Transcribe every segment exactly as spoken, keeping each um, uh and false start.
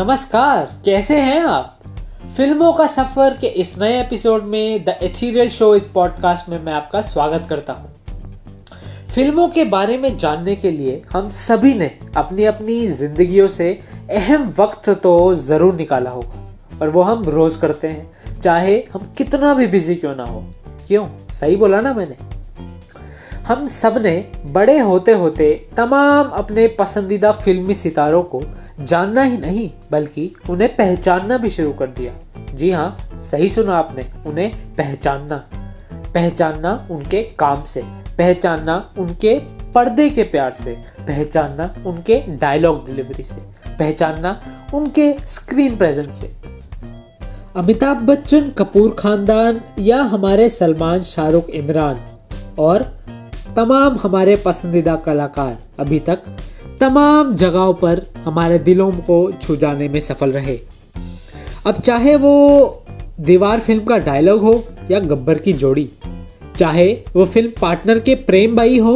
नमस्कार, कैसे हैं आप। फिल्मों का सफ़र के इस नए एपिसोड में द एथीरियल शो इस पॉडकास्ट में मैं आपका स्वागत करता हूं। फिल्मों के बारे में जानने के लिए हम सभी ने अपनी अपनी जिंदगियों से अहम वक्त तो ज़रूर निकाला होगा और वो हम रोज़ करते हैं, चाहे हम कितना भी बिजी क्यों ना हो। क्यों, सही बोला ना मैंने। हम सब ने बड़े होते होते तमाम अपने पसंदीदा फिल्मी सितारों को जानना ही नहीं बल्कि उन्हें पहचानना भी शुरू कर दिया। जी हाँ, सही सुना आपने, उन्हें पहचानना। पहचानना उनके काम से, पहचानना उनके पर्दे के प्यार से, पहचानना उनके डायलॉग डिलीवरी से, पहचानना उनके स्क्रीन प्रेजेंस से। अमिताभ बच्चन, कपूर खानदान या हमारे सलमान, शाहरुख, इमरान और तमाम हमारे पसंदीदा कलाकार अभी तक तमाम जगहों पर हमारे दिलों को छू जाने में सफल रहे। अब चाहे वो दीवार फिल्म का डायलॉग हो या गब्बर की जोड़ी, चाहे वो फिल्म पार्टनर के प्रेम बाई हो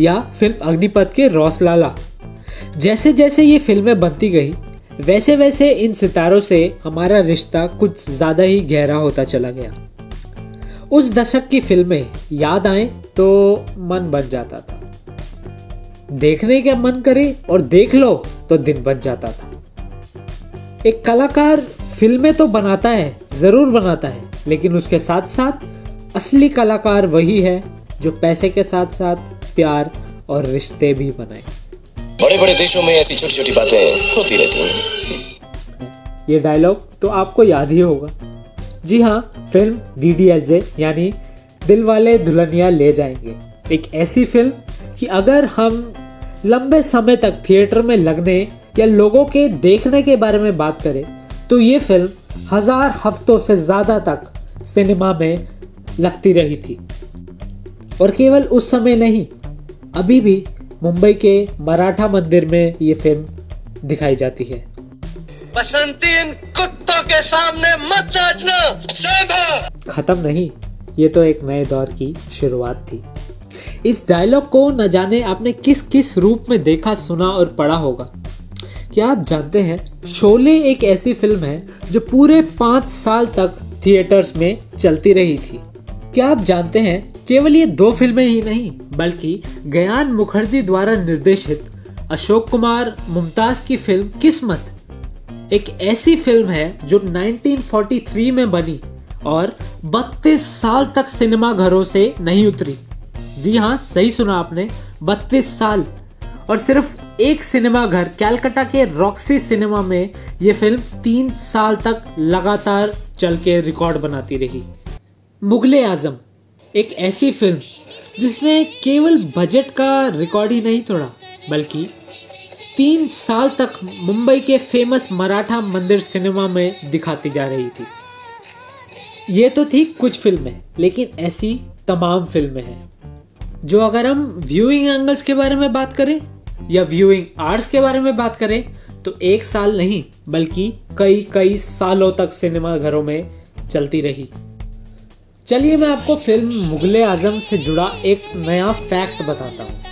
या फिल्म अग्निपथ के रौसलाला, जैसे जैसे ये फिल्में बनती गई वैसे वैसे इन सितारों से हमारा रिश्ता कुछ ज़्यादा ही गहरा होता चला गया। उस दशक की फिल्में याद आएं तो मन बन जाता था, देखने का मन करे और देख लो तो दिन बन जाता था। एक कलाकार फिल्में तो बनाता है, ज़रूर बनाता है, लेकिन उसके साथ साथ असली कलाकार वही है जो पैसे के साथ साथ प्यार और रिश्ते भी बनाए। बड़े बड़े देशों में ऐसी छोटी छोटी बातें होती रहती हैं। ये डायलॉग तो आपको याद ही होगा। जी हाँ, film D D L J यानी दिल वाले दुल्हनिया ले जाएंगे एक ऐसी फिल्म कि अगर हम लंबे समय तक थिएटर में लगने या लोगों के देखने के बारे में बात करें तो ये फिल्म हजार हफ्तों से ज़्यादा तक सिनेमा में लगती रही थी। और केवल उस समय नहीं, अभी भी मुंबई के मराठा मंदिर में ये फिल्म दिखाई जाती है। बसंतीन कुत्तों के सामने मत नाचना। खत्म नहीं, ये तो एक नए दौर की शुरुआत थी। इस डायलॉग को न जाने आपने किस किस रूप में देखा, सुना और पढ़ा होगा। क्या आप जानते हैं, शोले एक ऐसी फिल्म है जो पूरे पाँच साल तक थिएटर्स में चलती रही थी। क्या आप जानते हैं, केवल ये दो फिल्में ही नहीं बल्कि गयान मुखर्जी द्वारा निर्देशित अशोक कुमार मुमताज की फिल्म किस्मत एक ऐसी फिल्म है जो उन्नीस सौ तैंतालीस में बनी और बत्तीस साल तक सिनेमा घरों से नहीं उतरी। जी हाँ, सही सुना आपने, बत्तीस साल। और सिर्फ एक सिनेमा घर कैलकाटा के रॉक्सी सिनेमा में ये फिल्म तीन साल तक लगातार चल के रिकॉर्ड बनाती रही। मुगल-ए-आज़म एक ऐसी फिल्म जिसने केवल बजट का रिकॉर्ड ही नहीं तोड़ा बल्कि तीन साल तक मुंबई के फेमस मराठा मंदिर सिनेमा में दिखाती जा रही थी। ये तो थी कुछ फिल्में, लेकिन ऐसी तमाम फिल्में हैं जो अगर हम व्यूइंग एंगल्स के बारे में बात करें या व्यूइंग आवर्स के बारे में बात करें तो एक साल नहीं बल्कि कई कई सालों तक सिनेमा घरों में चलती रही। चलिए मैं आपको फिल्म मुगल-ए-आज़म से जुड़ा एक नया फैक्ट बताता हूँ।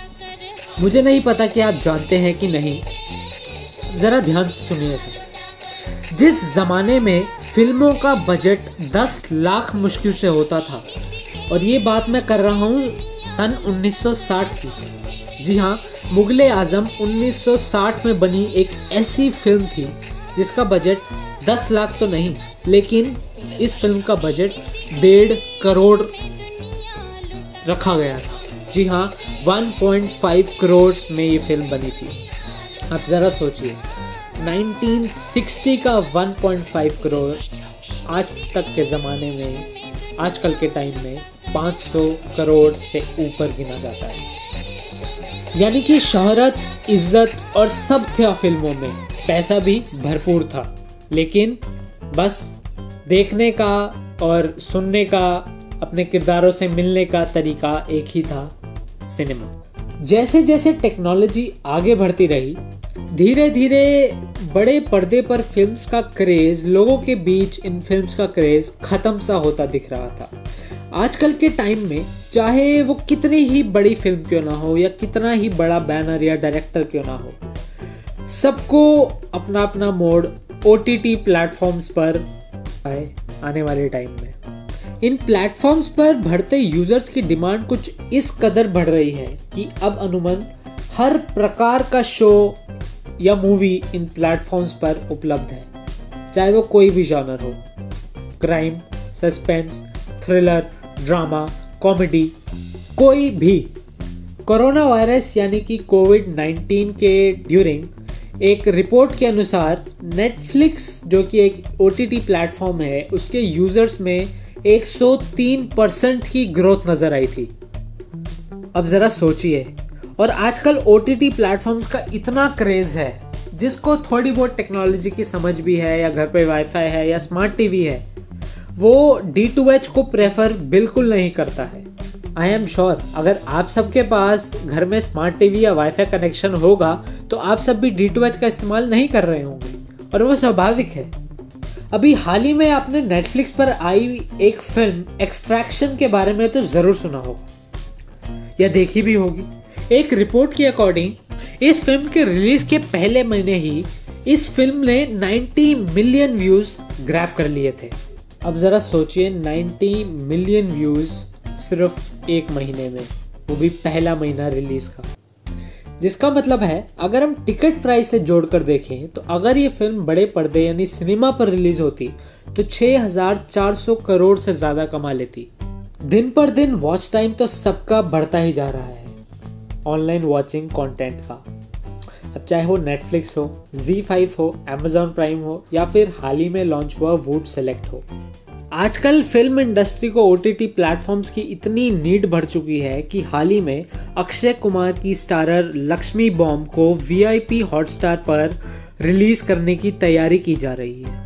मुझे नहीं पता कि आप जानते हैं कि नहीं, ज़रा ध्यान से सुनिएगा। जिस ज़माने में फिल्मों का बजट दस लाख मुश्किल से होता था, और ये बात मैं कर रहा हूँ सन उन्नीस सौ साठ की। जी हाँ, मुगल-ए-आज़म उन्नीस सौ साठ में बनी एक ऐसी फिल्म थी जिसका बजट दस लाख तो नहीं, लेकिन इस फिल्म का बजट डेढ़ करोड़ रखा गया था। जी हाँ, एक पॉइंट पाँच करोड़ में ये फिल्म बनी थी। आप ज़रा सोचिए, उन्नीस सौ साठ का एक पॉइंट पाँच करोड़ आज तक के ज़माने में, आजकल के टाइम में पाँच सौ करोड़ से ऊपर गिना जाता है। यानी कि शहरत, इज्जत और सब था फिल्मों में, पैसा भी भरपूर था, लेकिन बस देखने का और सुनने का, अपने किरदारों से मिलने का तरीका एक ही था, सिनेमा। जैसे जैसे टेक्नोलॉजी आगे बढ़ती रही, धीरे धीरे बड़े पर्दे पर फिल्म्स का क्रेज़, लोगों के बीच इन फिल्म्स का क्रेज़ ख़त्म सा होता दिख रहा था। आजकल के टाइम में चाहे वो कितनी ही बड़ी फिल्म क्यों ना हो या कितना ही बड़ा बैनर या डायरेक्टर क्यों ना हो, सबको अपना अपना mode O T T platforms पर आए आने वाले टाइम में। इन प्लेटफॉर्म्स पर बढ़ते यूजर्स की डिमांड कुछ इस कदर बढ़ रही है कि अब अनुमन हर प्रकार का शो या मूवी इन प्लेटफॉर्म्स पर उपलब्ध है, चाहे वो कोई भी जॉनर हो, crime, suspense, thriller, drama, comedy, कोई भी। कोरोना वायरस यानी कि कोविड नाइनटीन के ड्यूरिंग एक रिपोर्ट के अनुसार नेटफ्लिक्स जो कि एक ओ टी टी प्लेटफॉर्म है उसके यूजर्स में एक सौ तीन परसेंट की ग्रोथ नज़र आई थी। अब ज़रा सोचिए, और आजकल ओ टी टी प्लेटफॉर्म्स का इतना क्रेज़ है, जिसको थोड़ी बहुत टेक्नोलॉजी की समझ भी है या घर पे वाईफाई है या स्मार्ट टीवी है, वो डी टू एच को प्रेफर बिल्कुल नहीं करता है। आई एम श्योर अगर आप सबके पास घर में स्मार्ट टीवी या वाईफाई कनेक्शन होगा तो आप सब भी डी टू एच का इस्तेमाल नहीं कर रहे होंगे, और वो स्वाभाविक है। अभी हाल ही में आपने नेटफ्लिक्स पर आई एक फिल्म एक्सट्रैक्शन के बारे में तो ज़रूर सुना होगा या देखी भी होगी। एक रिपोर्ट के अकॉर्डिंग इस फिल्म के रिलीज़ के पहले महीने ही इस फिल्म ने नब्बे मिलियन व्यूज़ ग्रैब कर लिए थे। अब ज़रा सोचिए, नब्बे मिलियन व्यूज़ सिर्फ एक महीने में, वो भी पहला महीना रिलीज का। जिसका मतलब है अगर हम टिकट प्राइस से जोड़कर देखें तो अगर ये फिल्म बड़े पर्दे यानी सिनेमा पर रिलीज होती तो छह हज़ार चार सौ करोड़ से ज़्यादा कमा लेती। दिन पर दिन वॉच टाइम तो सबका बढ़ता ही जा रहा है ऑनलाइन वॉचिंग कंटेंट का। अब चाहे वो नेटफ्लिक्स हो, ज़ी फाइव हो, Amazon प्राइम हो या फिर हाल ही में लॉन्च हुआ वुड सेलेक्ट हो। आजकल फिल्म इंडस्ट्री को ओ टी टी प्लेटफॉर्म्स की इतनी नीड बढ़ चुकी है कि हाल ही में अक्षय कुमार की स्टारर लक्ष्मी बॉम्ब को वी आई पी हॉटस्टार पर रिलीज़ करने की तैयारी की जा रही है।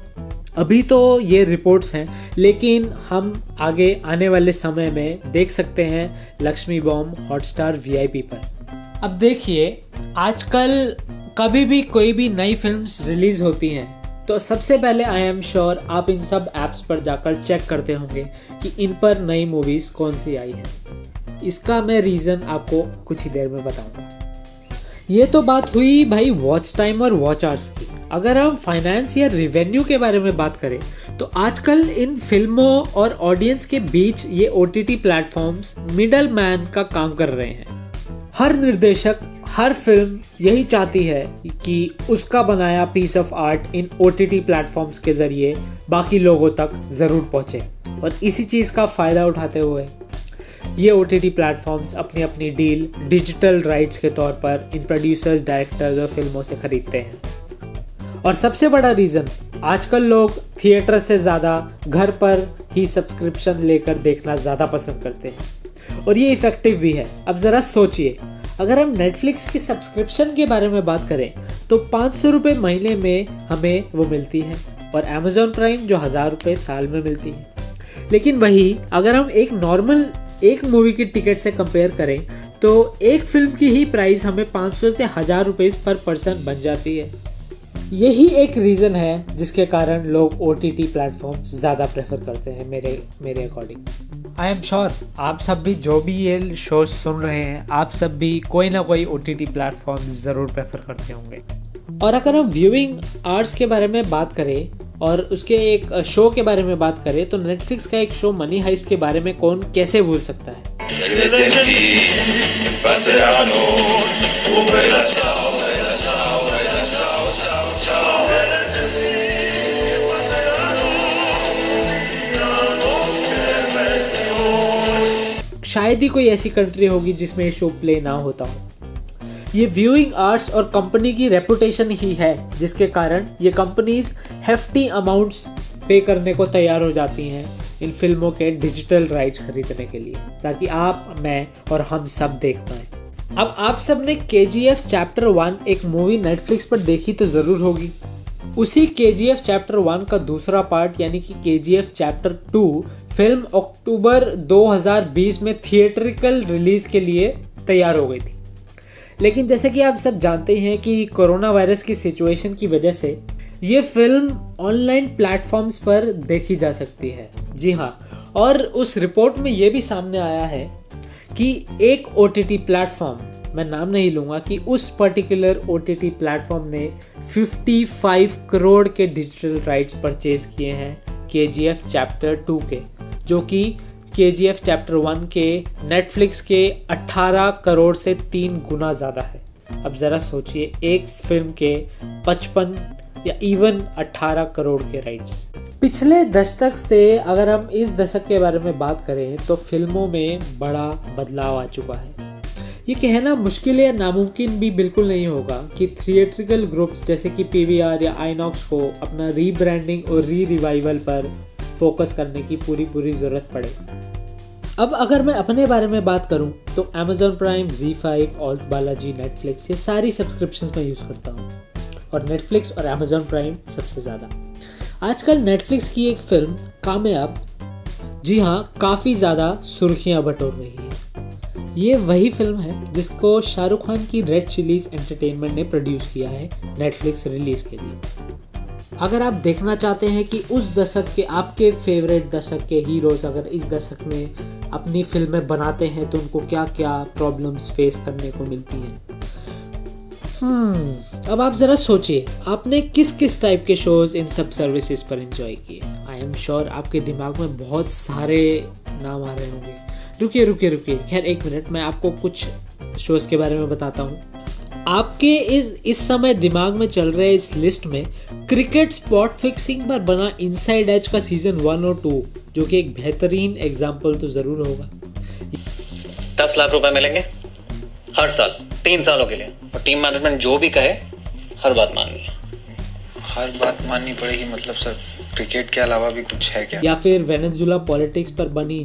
अभी तो ये रिपोर्ट्स हैं, लेकिन हम आगे आने वाले समय में देख सकते हैं Laxmi bomb Hotstar V I P पर। अब देखिए, आजकल कभी भी कोई भी नई फिल्म्स रिलीज़ होती हैं तो सबसे पहले आई एम श्योर आप इन सब ऐप्स पर जाकर चेक करते होंगे कि इन पर नई मूवीज़ कौन सी आई है। इसका मैं रीज़न आपको कुछ ही देर में बताऊंगा। ये तो बात हुई भाई वॉच टाइम और वॉच आवर्स की। अगर हम फाइनेंस या रिवेन्यू के बारे में बात करें तो आजकल इन फिल्मों और ऑडियंस के बीच ये O T T platforms middle man का काम कर रहे हैं। हर निर्देशक, हर फिल्म यही चाहती है कि उसका बनाया piece of art in O T T platforms के ज़रिए बाकी लोगों तक ज़रूर पहुँचे, और इसी चीज़ का फ़ायदा उठाते हुए ये ओ टी टी प्लेटफॉर्म्स अपनी अपनी डील डिजिटल राइट्स के तौर पर इन प्रोड्यूसर्स, डायरेक्टर्स और फिल्मों से ख़रीदते हैं। और सबसे बड़ा रीज़न, आजकल लोग थिएटर से ज़्यादा घर पर ही सब्सक्रिप्शन लेकर देखना ज़्यादा पसंद करते हैं, और ये इफ़ेक्टिव भी है। अब ज़रा सोचिए, अगर हम नेटफ्लिक्स की सब्सक्रिप्शन के बारे में बात करें तो पाँच सौ रुपये महीने में हमें वो मिलती है, और Amazon प्राइम जो हज़ार रुपये साल में मिलती है। लेकिन वही अगर हम एक नॉर्मल एक मूवी की टिकट से कंपेयर करें तो एक फिल्म की ही प्राइस हमें पाँच सौ से हज़ार रुपये पर पर्सन बन जाती है। यही एक रीज़न है जिसके कारण लोग ओ टी टी प्लेटफॉर्म ज़्यादा प्रेफर करते हैं मेरे मेरे अकॉर्डिंग। आई एम श्योर आप सब भी जो भी ये शो सुन रहे हैं, आप सब भी कोई ना कोई ओ टी टी प्लेटफॉर्म ज़रूर प्रेफर करते होंगे। और अगर हम व्यूइंग आवर्स के बारे में बात करें और उसके एक शो के बारे में बात करें तो नेटफ्लिक्स का एक शो मनी हाइस्ट के बारे में कौन कैसे भूल सकता है। शायद ही कोई ऐसी कंट्री होगी जिसमें ये शो प्ले ना होता हो। ये व्यूइंग आर्ट्स और कंपनी की रेपुटेशन ही है जिसके कारण ये कंपनीज हेफ्टी अमाउंट्स पे करने को तैयार हो जाती हैं इन फिल्मों के डिजिटल राइट्स खरीदने के लिए, ताकि आप, मैं और हम सब देख पाएँ। अब आप सब ने K G F chapter one एक मूवी नेटफ्लिक्स पर देखी तो ज़रूर होगी। उसी के जी एफ चैप्टर वन का दूसरा पार्ट यानी कि K G F chapter two film अक्टूबर दो हज़ार बीस में थिएट्रिकल रिलीज़ के लिए तैयार हो गई थी, लेकिन जैसे कि आप सब जानते हैं कि कोरोना वायरस की सिचुएशन की वजह से ये फिल्म ऑनलाइन प्लेटफॉर्म्स पर देखी जा सकती है। जी हाँ, और उस रिपोर्ट में ये भी सामने आया है कि एक ओटीटी प्लेटफॉर्म, मैं नाम नहीं लूँगा, कि उस पर्टिकुलर ओटीटी प्लेटफॉर्म ने पचपन करोड़ के डिजिटल राइट्स परचेज किए हैं केजीएफ चैप्टर टू के, जो कि केजीएफ चैप्टर वन के नेटफ्लिक्स के अठारह करोड़ से तीन गुना ज़्यादा है। अब ज़रा सोचिए, एक फिल्म के पचपन या इवन अठारह करोड़ के राइट्स। पिछले दशक से अगर हम इस दशक के बारे में बात करें तो फिल्मों में बड़ा बदलाव आ चुका है। ये कहना मुश्किल या नामुमकिन भी बिल्कुल नहीं होगा कि थिएट्रिकल ग्रुप्स जैसे कि पीवीआर या आईनॉक्स को अपना रीब्रांडिंग और री रिवाइवल पर फोकस करने की पूरी पूरी ज़रूरत पड़े। अब अगर मैं अपने बारे में बात करूं तो Amazon prime, Zee five, Alt Balaji, Netflix, ये सारी सब्सक्रिप्शंस मैं यूज़ करता हूं, और नेटफ्लिक्स और Amazon प्राइम सबसे ज़्यादा। आजकल नेटफ्लिक्स की एक फिल्म कामयाब, जी हाँ, काफ़ी ज़्यादा सुर्खियाँ बटोर रही है। ये वही फिल्म है जिसको शाहरुख खान की रेड चिलीज एंटरटेनमेंट ने प्रोड्यूस किया है नेटफ्लिक्स रिलीज़ के लिए। अगर आप देखना चाहते हैं कि उस दशक के आपके फेवरेट दशक के हीरोज़ अगर इस दशक में अपनी फिल्में बनाते हैं तो उनको क्या क्या प्रॉब्लम्स फेस करने को मिलती हैं। हम्म अब आप ज़रा सोचिए, आपने किस किस टाइप के शोज़ इन सब सर्विसेज पर इंजॉय किए। आई एम श्योर आपके दिमाग में बहुत सारे नाम आ रहे होंगे। रुकिए रुकिए रुकिए खैर एक मिनट, मैं आपको कुछ शोज़ के बारे में बताता हूँ। आपके इस इस समय दिमाग में चल रहे इस लिस्ट में क्रिकेट स्पॉट फिक्सिंग पर बना इनसाइड एज का सीज़न वन और टू, जो कि एक बेहतरीन एग्जाम्पल तो ज़रूर होगा। दस लाख रुपए मिलेंगे हर साल तीन सालों के लिए, और टीम मैनेजमेंट जो भी कहे हर बात माननी है। हर बात माननी पड़ेगी मतलब सर, क्रिकेट के अलावा भी कुछ है क्या? या फिर वेनेजुएला पॉलिटिक्स पर बनी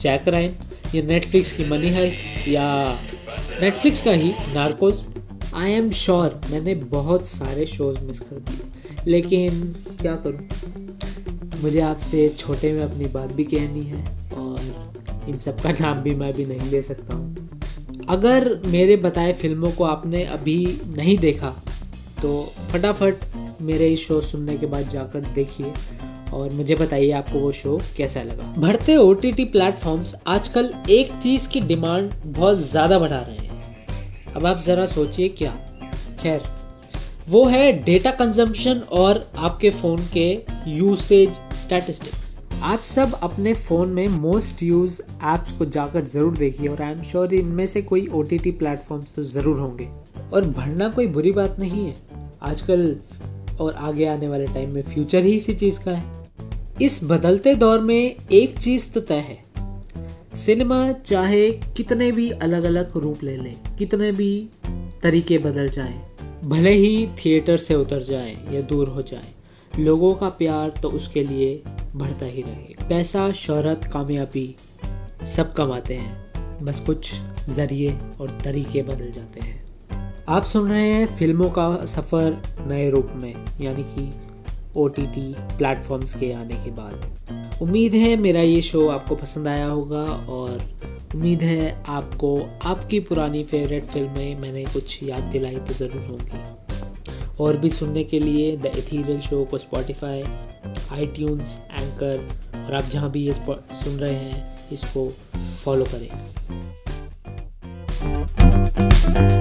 जैक रायन, या नेटफ्लिक्स की मनी हाइस्ट, या नेटफ्लिक्स का ही नार्कोस। आई एम श्योर मैंने बहुत सारे शोज़ मिस कर दिए, लेकिन क्या करूं, मुझे आपसे छोटे में अपनी बात भी कहनी है और इन सब का नाम भी मैं भी नहीं ले सकता हूं। अगर मेरे बताए फिल्मों को आपने अभी नहीं देखा तो फटाफट मेरे इस शो सुनने के बाद जाकर देखिए और मुझे बताइए आपको वो शो कैसा लगा। बढ़ते ओटीटी प्लेटफॉर्म्स आजकल एक चीज़ की डिमांड बहुत ज़्यादा बढ़ा रहे हैं। अब आप ज़रा सोचिए क्या, खैर वो है डेटा कंजम्पशन और आपके फ़ोन के यूसेज स्टैटिस्टिक्स। आप सब अपने फ़ोन में मोस्ट यूज ऐप्स को जाकर ज़रूर देखिए, और आई एम श्योर इनमें से कोई ओटीटी प्लेटफॉर्म्स तो ज़रूर होंगे। और भरना कोई बुरी बात नहीं है आजकल, और आगे आने वाले टाइम में फ्यूचर ही इसी चीज़ का है। इस बदलते दौर में एक चीज़ तो तय है, सिनेमा चाहे कितने भी अलग अलग रूप ले ले, कितने भी तरीके बदल जाएं, भले ही थिएटर से उतर जाएं या दूर हो जाएं, लोगों का प्यार तो उसके लिए बढ़ता ही रहे। पैसा, शोहरत, कामयाबी सब कमाते हैं, बस कुछ जरिए और तरीके बदल जाते हैं। आप सुन रहे हैं फिल्मों का सफ़र नए रूप में, यानी कि ओटीटी प्लेटफॉर्म्स के आने के बाद। उम्मीद है मेरा ये शो आपको पसंद आया होगा, और उम्मीद है आपको आपकी पुरानी फेवरेट फिल्में मैंने कुछ याद दिलाई तो ज़रूर होंगी। और भी सुनने के लिए द एथीरियल शो को स्पॉटिफाई, आईट्यून्स, एंकर, और आप जहाँ भी ये सुन रहे हैं इसको फॉलो करें।